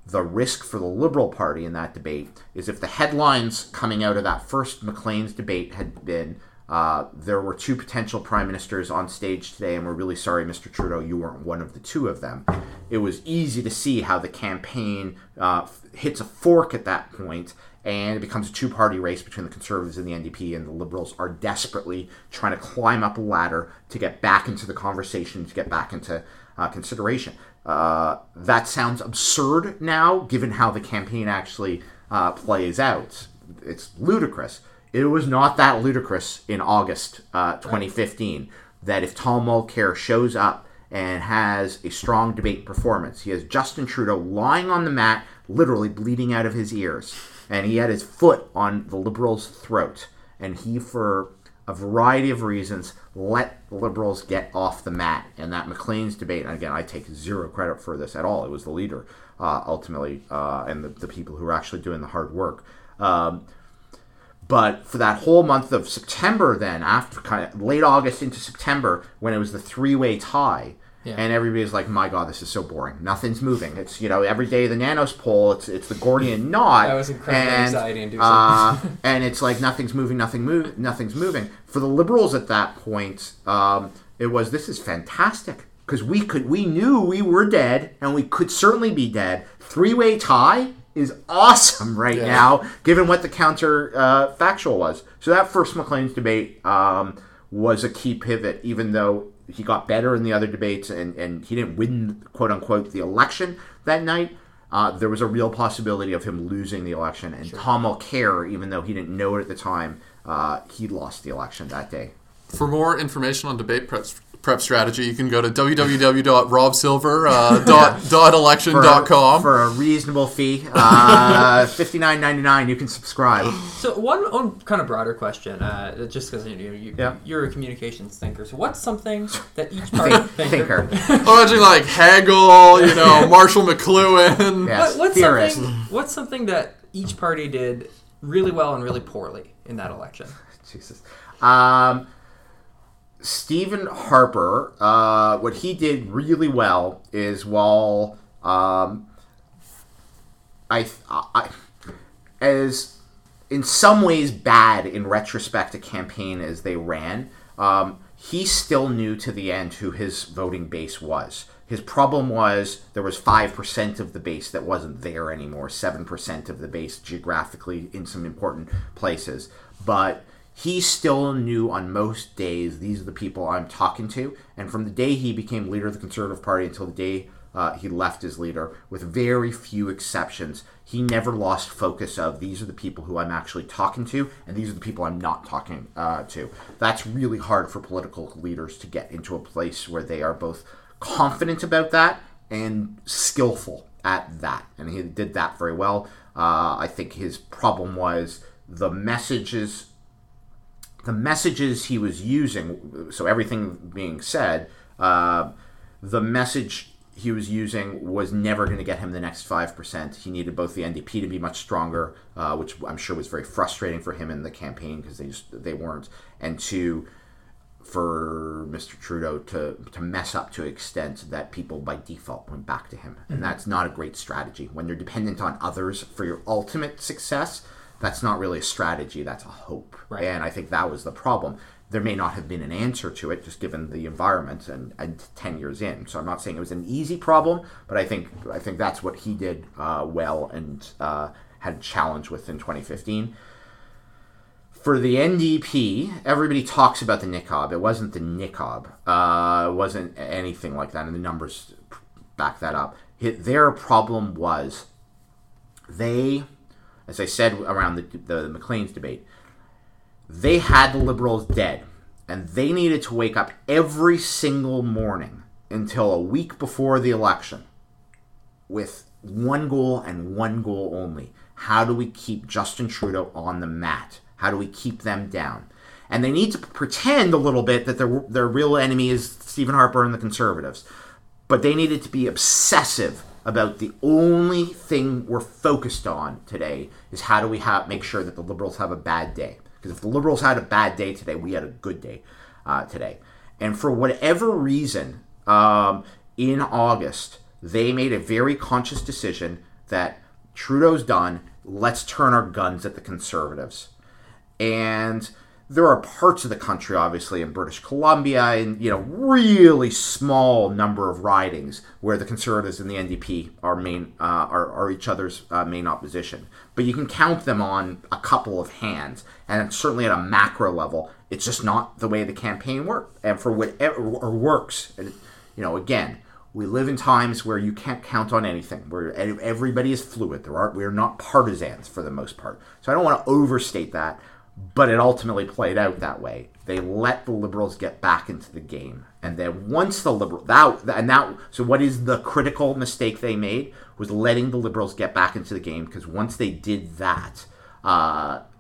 the risk for the Liberal Party in that debate is if the headlines coming out of that first Maclean's debate had been, there were two potential prime ministers on stage today, and we're really sorry, Mr. Trudeau, you weren't one of the two of them. It was easy to see how the campaign hits a fork at that point, and it becomes a two-party race between the Conservatives and the NDP, and the Liberals are desperately trying to climb up a ladder to get back into the conversation, to get back into consideration. That sounds absurd now, given how the campaign actually plays out. It's ludicrous. It was not that ludicrous in August 2015 that if Tom Mulcair shows up and has a strong debate performance, he has Justin Trudeau lying on the mat, literally bleeding out of his ears, and he had his foot on the Liberals' throat, and he, for a variety of reasons, let the Liberals get off the mat. And that Maclean's debate, and again, I take zero credit for this at all, it was the leader, ultimately, and the people who were actually doing the hard work. But for that whole month of September then, after kind of late August into September, when it was the three-way tie, and everybody's like, my God, this is so boring. Nothing's moving. It's, you know, every day the Nanos poll, it's the Gordian knot. That was incredible anxiety-inducing. And it's like, nothing's moving. For the Liberals at that point, it was, this is fantastic. Because we knew we were dead, and we could certainly be dead. Three-way tie is awesome now, given what the counter factual was. So that first Maclean's debate was a key pivot, even though he got better in the other debates and he didn't win, quote-unquote, the election that night. There was a real possibility of him losing the election. And Tom Mulcair, even though he didn't know it at the time, he lost the election that day. For more information on debate prep strategy, you can go to www.robsilver.election.com. For a reasonable fee, $59.99, you can subscribe. So one kind of broader question, just because you're a communications thinker, so what's something that each party thinker... Imagine like Hegel, you know, Marshall McLuhan. Yes, what's something that each party did really well and really poorly in that election? Jesus. Stephen Harper, what he did really well is while as in some ways bad in retrospect a campaign as they ran, he still knew to the end who his voting base was. His problem was there was 5% of the base that wasn't there anymore, 7% of the base geographically in some important places, but he still knew on most days, these are the people I'm talking to. And from the day he became leader of the Conservative Party until the day He left as leader, with very few exceptions. He never lost focus of, these are the people who I'm actually talking to, and these are the people I'm not talking to. That's really hard for political leaders to get into a place where they are both confident about that and skillful at that. And he did that very well. I think his problem was the messages he was using, so everything being said, the message he was using was never going to get him the next 5%. He needed both the NDP to be much stronger, which I'm sure was very frustrating for him in the campaign because they weren't, and two, for Mr. Trudeau to mess up to an extent that people by default went back to him. And that's not a great strategy. When you're dependent on others for your ultimate success, that's not really a strategy, that's a hope. Right. And I think that was the problem. There may not have been an answer to it, just given the environment and 10 years in. So I'm not saying it was an easy problem, but I think that's what he did well and had a challenge with in 2015. For the NDP, everybody talks about the niqab. It wasn't the niqab. It wasn't anything like that, and the numbers back that up. Their problem was they, as I said around the Maclean's debate, they had the Liberals dead, and they needed to wake up every single morning until a week before the election with one goal and one goal only. How do we keep Justin Trudeau on the mat? How do we keep them down? And they need to pretend a little bit that their real enemy is Stephen Harper and the Conservatives. But they needed to be obsessive about the only thing we're focused on today is how do we make sure that the Liberals have a bad day. Because if the Liberals had a bad day today, we had a good day today. And for whatever reason, in August, they made a very conscious decision that Trudeau's done, let's turn our guns at the Conservatives. And there are parts of the country, obviously, in British Columbia and, really small number of ridings where the Conservatives and the NDP are each other's main opposition. But you can count them on a couple of hands. And certainly at a macro level, it's just not the way the campaign worked. And for whatever works, again, we live in times where you can't count on anything, where everybody is fluid. We're not partisans for the most part. So I don't want to overstate that. But it ultimately played out that way. They let the Liberals get back into the game. And then once the Liberals... So what is the critical mistake they made was letting the Liberals get back into the game, because once they did that,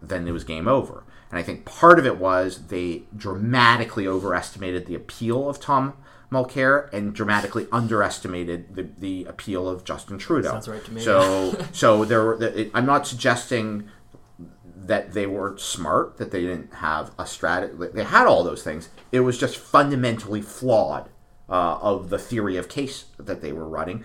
then it was game over. And I think part of it was they dramatically overestimated the appeal of Tom Mulcair and dramatically underestimated the appeal of Justin Trudeau. Sounds right to me. So I'm not suggesting that they weren't smart, that they didn't have a strategy. They had all those things. It was just fundamentally flawed of the theory of case that they were running.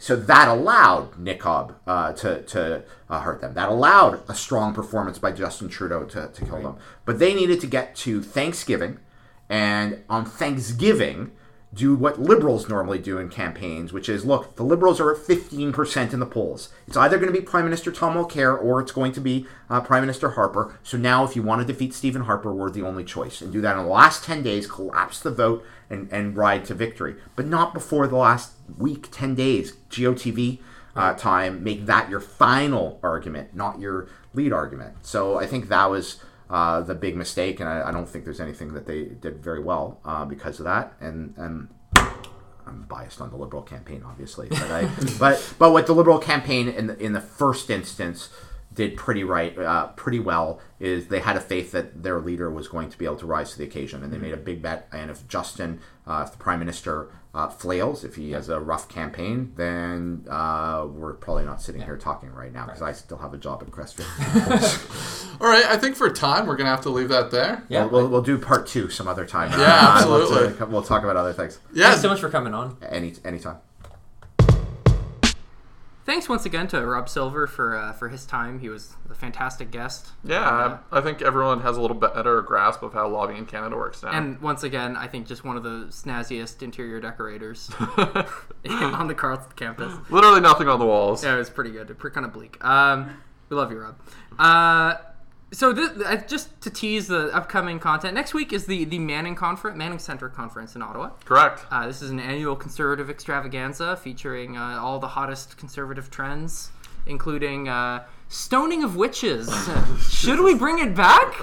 So that allowed niqab to hurt them. That allowed a strong performance by Justin Trudeau to kill them. But they needed to get to Thanksgiving, and on Thanksgiving do what Liberals normally do in campaigns, which is, look, the Liberals are at 15% in the polls. It's either going to be Prime Minister Tom Mulcair or it's going to be Prime Minister Harper. So now if you want to defeat Stephen Harper, we're the only choice. And do that in the last 10 days, collapse the vote and ride to victory. But not before the last week, 10 days, GOTV time, make that your final argument, not your lead argument. So I think that was... the big mistake, and I don't think there's anything that they did very well because of that. And I'm biased on the Liberal campaign, obviously, but what the Liberal campaign in the first instance did pretty well is they had a faith that their leader was going to be able to rise to the occasion, and they made a big bet. And if Justin, if the Prime Minister flails, if he has a rough campaign, then we're probably not sitting here talking right now because I still have a job at Crestview. All right, I think for time we're going to have to leave that there. Yeah, we'll do part two some other time. Yeah, absolutely. We'll talk about other things. Yeah. Thanks so much for coming on. Anytime. Thanks once again to Rob Silver for his time. He was a fantastic guest. Yeah, and, I think everyone has a little better grasp of how lobbying in Canada works now. And once again, I think just one of the snazziest interior decorators on the Carleton campus. Literally nothing on the walls. Yeah, it was pretty good. Kind of bleak. We love you, Rob. So this, just to tease the upcoming content, next week is the Manning Centre Conference in Ottawa. Correct. This is an annual conservative extravaganza featuring all the hottest conservative trends, including stoning of witches. Should we bring it back?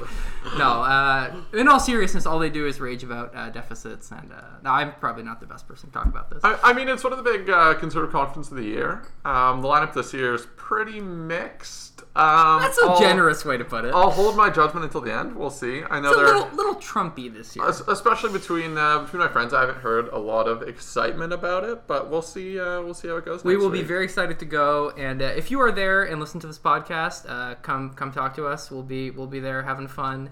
No. In all seriousness, all they do is rage about deficits. And no, I'm probably not the best person to talk about this. I mean, it's one of the big conservative conferences of the year. The lineup this year is pretty mixed. That's a generous way to put it. I'll hold my judgment until the end. We'll see. I know it's a little Trumpy this year, especially between my friends. I haven't heard a lot of excitement about it, but we'll see. We'll see how it goes. We will be very excited to go. And if you are there and listen to this podcast, come talk to us. We'll be there having fun.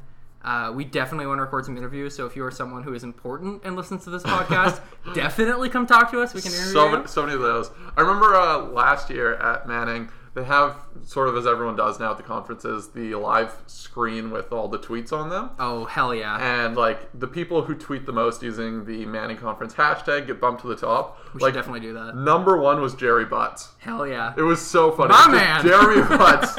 We definitely want to record some interviews, so if you are someone who is important and listens to this podcast, definitely come talk to us. We can interview you. So many of those. I remember last year at Manning, they have, sort of as everyone does now at the conferences, the live screen with all the tweets on them. Oh, hell yeah. And, like, the people who tweet the most using the Manning Conference hashtag get bumped to the top. We should definitely do that. Number one was Jerry Butts. Hell yeah. It was so funny. My man! Jerry Butts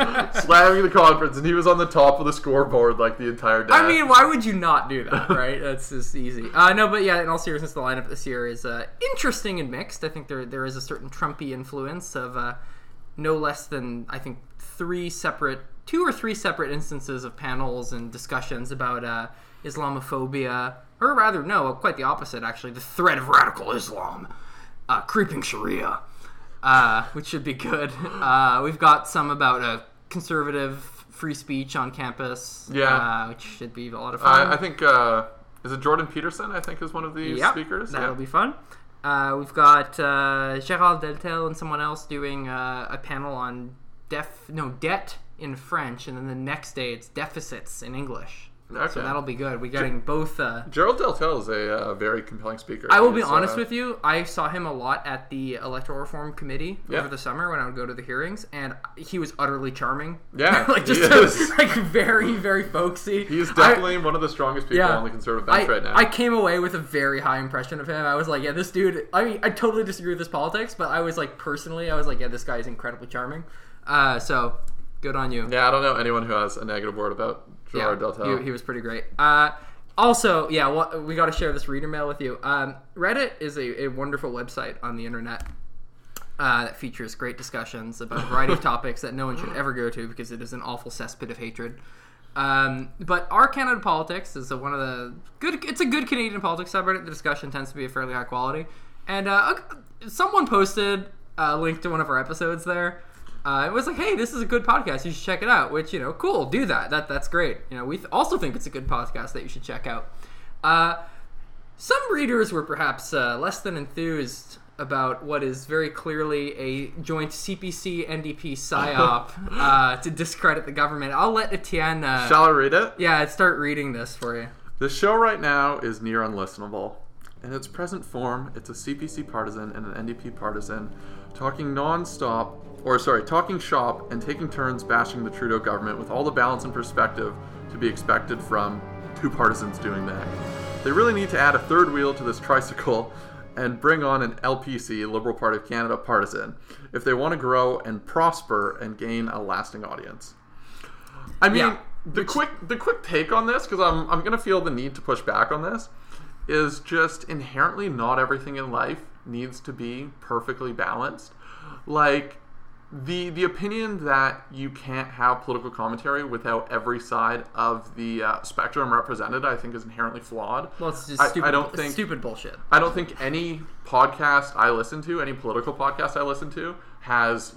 slamming the conference, and he was on the top of the scoreboard, like, the entire day. I mean, why would you not do that, right? That's just easy. No, but yeah, in all seriousness, the lineup this year is interesting and mixed. I think there is a certain Trumpy influence of... no less than, I think, two or three separate instances of panels and discussions about Islamophobia, or rather, no, quite the opposite, actually, the threat of radical Islam, creeping Sharia, which should be good. We've got some about conservative free speech on campus, which should be a lot of fun. I think, is it Jordan Peterson, I think, is one of the speakers? That'll be fun. We've got Gérard Deltell and someone else doing a panel on debt in French, and then the next day it's deficits in English. Okay. So that'll be good. We're getting both... Gerald Deltell is a very compelling speaker. I will be honest with you. I saw him a lot at the Electoral Reform Committee over the summer when I would go to the hearings, and he was utterly charming. Yeah, very, very folksy. He's definitely one of the strongest people on the conservative bench right now. I came away with a very high impression of him. I was like, yeah, this dude... I mean, I totally disagree with his politics, but I was like, personally, yeah, this guy is incredibly charming. So... Good on you. Yeah, I don't know anyone who has a negative word about Gerard Deltell. He was pretty great. Also, we got to share this reader mail with you. Reddit is a wonderful website on the internet that features great discussions about a variety of topics that no one should ever go to because it is an awful cesspit of hatred. But Our Canada Politics is it's a good Canadian politics subreddit. The discussion tends to be of fairly high quality. And someone posted a link to one of our episodes there. It was like, hey, this is a good podcast. You should check it out. Which, cool. Do that. That's great. We also think it's a good podcast that you should check out. Some readers were perhaps less than enthused about what is very clearly a joint CPC-NDP PSYOP to discredit the government. I'll let Etienne... Shall I read it? Yeah, I'd start reading this for you. The show right now is near unlistenable. In its present form, it's a CPC partisan and an NDP partisan talking talking shop and taking turns bashing the Trudeau government with all the balance and perspective to be expected from two partisans doing that. They really need to add a third wheel to this tricycle and bring on an LPC, Liberal Party of Canada, partisan, if they want to grow and prosper and gain a lasting audience. I mean, the quick take on this, because I'm going to feel the need to push back on this, is just inherently not everything in life needs to be perfectly balanced. Like... The opinion that you can't have political commentary without every side of the spectrum represented, I think, is inherently flawed. Well, it's just stupid bullshit. I don't think any podcast I listen to, any political podcast I listen to, has,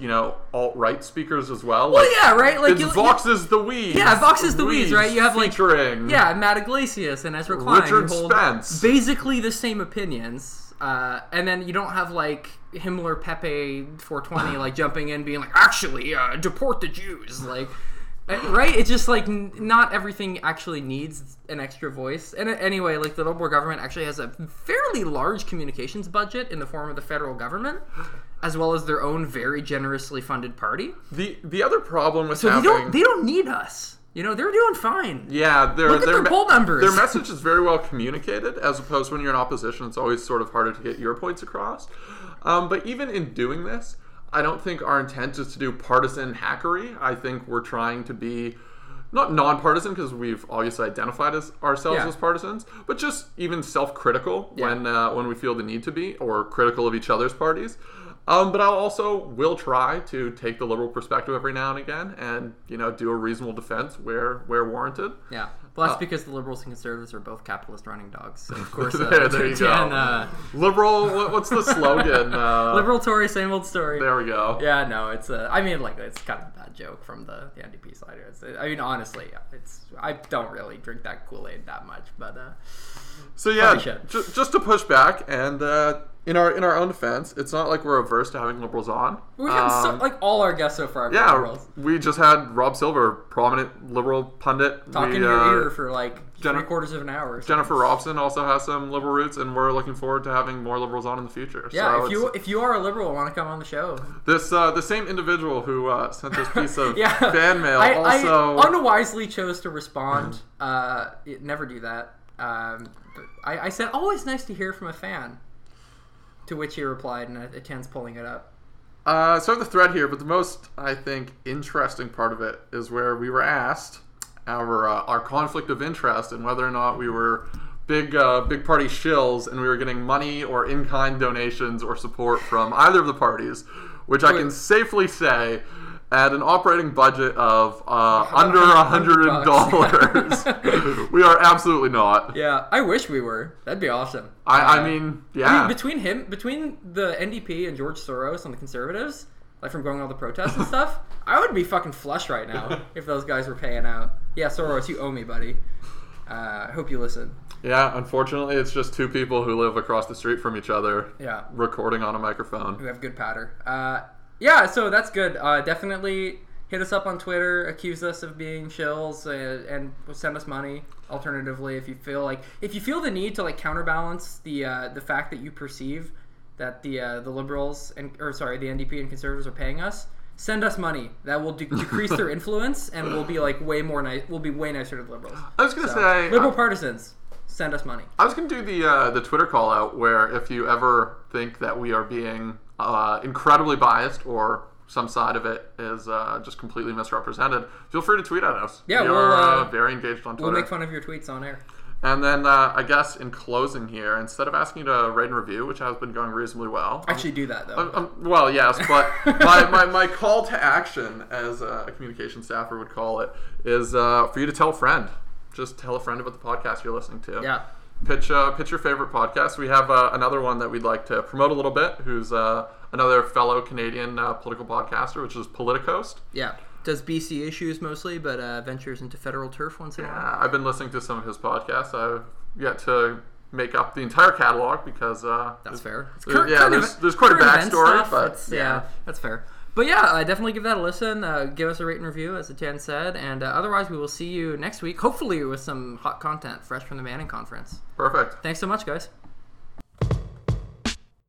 alt-right speakers as well. Well, right? Like, Vox is the Weeds. Yeah, Vox is the Weeds, right? You have, featuring... Yeah, Matt Iglesias and Ezra Klein. Richard Spence. Basically the same opinions. And then you don't have, Himmler Pepe 420, jumping in being actually, deport the Jews, right? It's just, not everything actually needs an extra voice. And anyway, the Liberal government actually has a fairly large communications budget in the form of the federal government, as well as their own very generously funded party. The other problem with they don't need us. They're doing fine. Yeah, look at their poll numbers. Their message is very well communicated, as opposed to when you're in opposition, it's always sort of harder to get your points across. But even in doing this, I don't think our intent is to do partisan hackery. I think we're trying to be not nonpartisan, because we've obviously identified as ourselves as partisans, but just even self-critical when we feel the need to be, or critical of each other's parties. But I also will try to take the liberal perspective every now and again, and do a reasonable defense where warranted. Yeah. Well, that's because the Liberals and Conservatives are both capitalist running dogs. So of course, there you go. Liberal, what's the slogan? Liberal Tory, same old story. There we go. Yeah, no, it's. I mean, it's kind of a bad joke from the NDP side. Honestly, I don't really drink that Kool-Aid that much, but. So yeah, just to push back and. In our own defense, it's not like we're averse to having liberals on. We've had all our guests so far. Yeah, liberals. We just had Rob Silver, prominent liberal pundit, talking in your ear for like three quarters of an hour. Jennifer Robson also has some liberal roots, and we're looking forward to having more liberals on in the future. Yeah, so if you are a liberal and want to come on the show, this the same individual who sent this piece of fan mail I unwisely chose to respond. Never do that. I said, always nice to hear from a fan. To which he replied, and Tan's pulling it up. So I have the thread here, but the most, I think, interesting part of it is where we were asked our conflict of interest and whether or not we were big party shills and we were getting money or in-kind donations or support from either of the parties, which I can safely say at an operating budget of under $100, we are absolutely not. Yeah, I wish we were. That'd be awesome. I mean, between the NDP and George Soros and the Conservatives, like from going all the protests and stuff, I would be fucking flush right now if those guys were paying out. Yeah, Soros, you owe me, buddy. I hope you listen. Yeah, unfortunately, it's just two people who live across the street from each other. Yeah, recording on a microphone. Who have good patter. Yeah, so that's good. Definitely hit us up on Twitter, accuse us of being shills, and send us money. Alternatively, if you feel the need to counterbalance the fact that you perceive that the liberals the NDP and Conservatives are paying us, send us money. That will decrease their influence, and we'll be way more nice. We'll be way nicer to the liberals. I was gonna say liberal partisans. Send us money. I was gonna do the Twitter call out where if you ever think that we are being incredibly biased or some side of it is just completely misrepresented, feel free to tweet at us. We're very engaged on Twitter. We'll make fun of your tweets on air. And then I guess in closing here, instead of asking you to rate and review, which has been going reasonably well, actually do that though. Well, yes, but my call to action, as a communication staffer would call it, is for you to tell a friend. Just tell a friend about the podcast you're listening to. Yeah. Pitch your favorite podcast. We have another one that we'd like to promote a little bit, who's another fellow Canadian political podcaster, which is Politicoast. Yeah. Does BC issues mostly, but ventures into federal turf once in a while. I've been listening to some of his podcasts. I've yet to make up the entire catalog because... that's fair. There's quite a backstory. But, yeah, that's fair. But yeah, definitely give that a listen. Give us a rate and review, as Tan said. And otherwise, we will see you next week, hopefully with some hot content fresh from the Manning Conference. Perfect. Thanks so much, guys.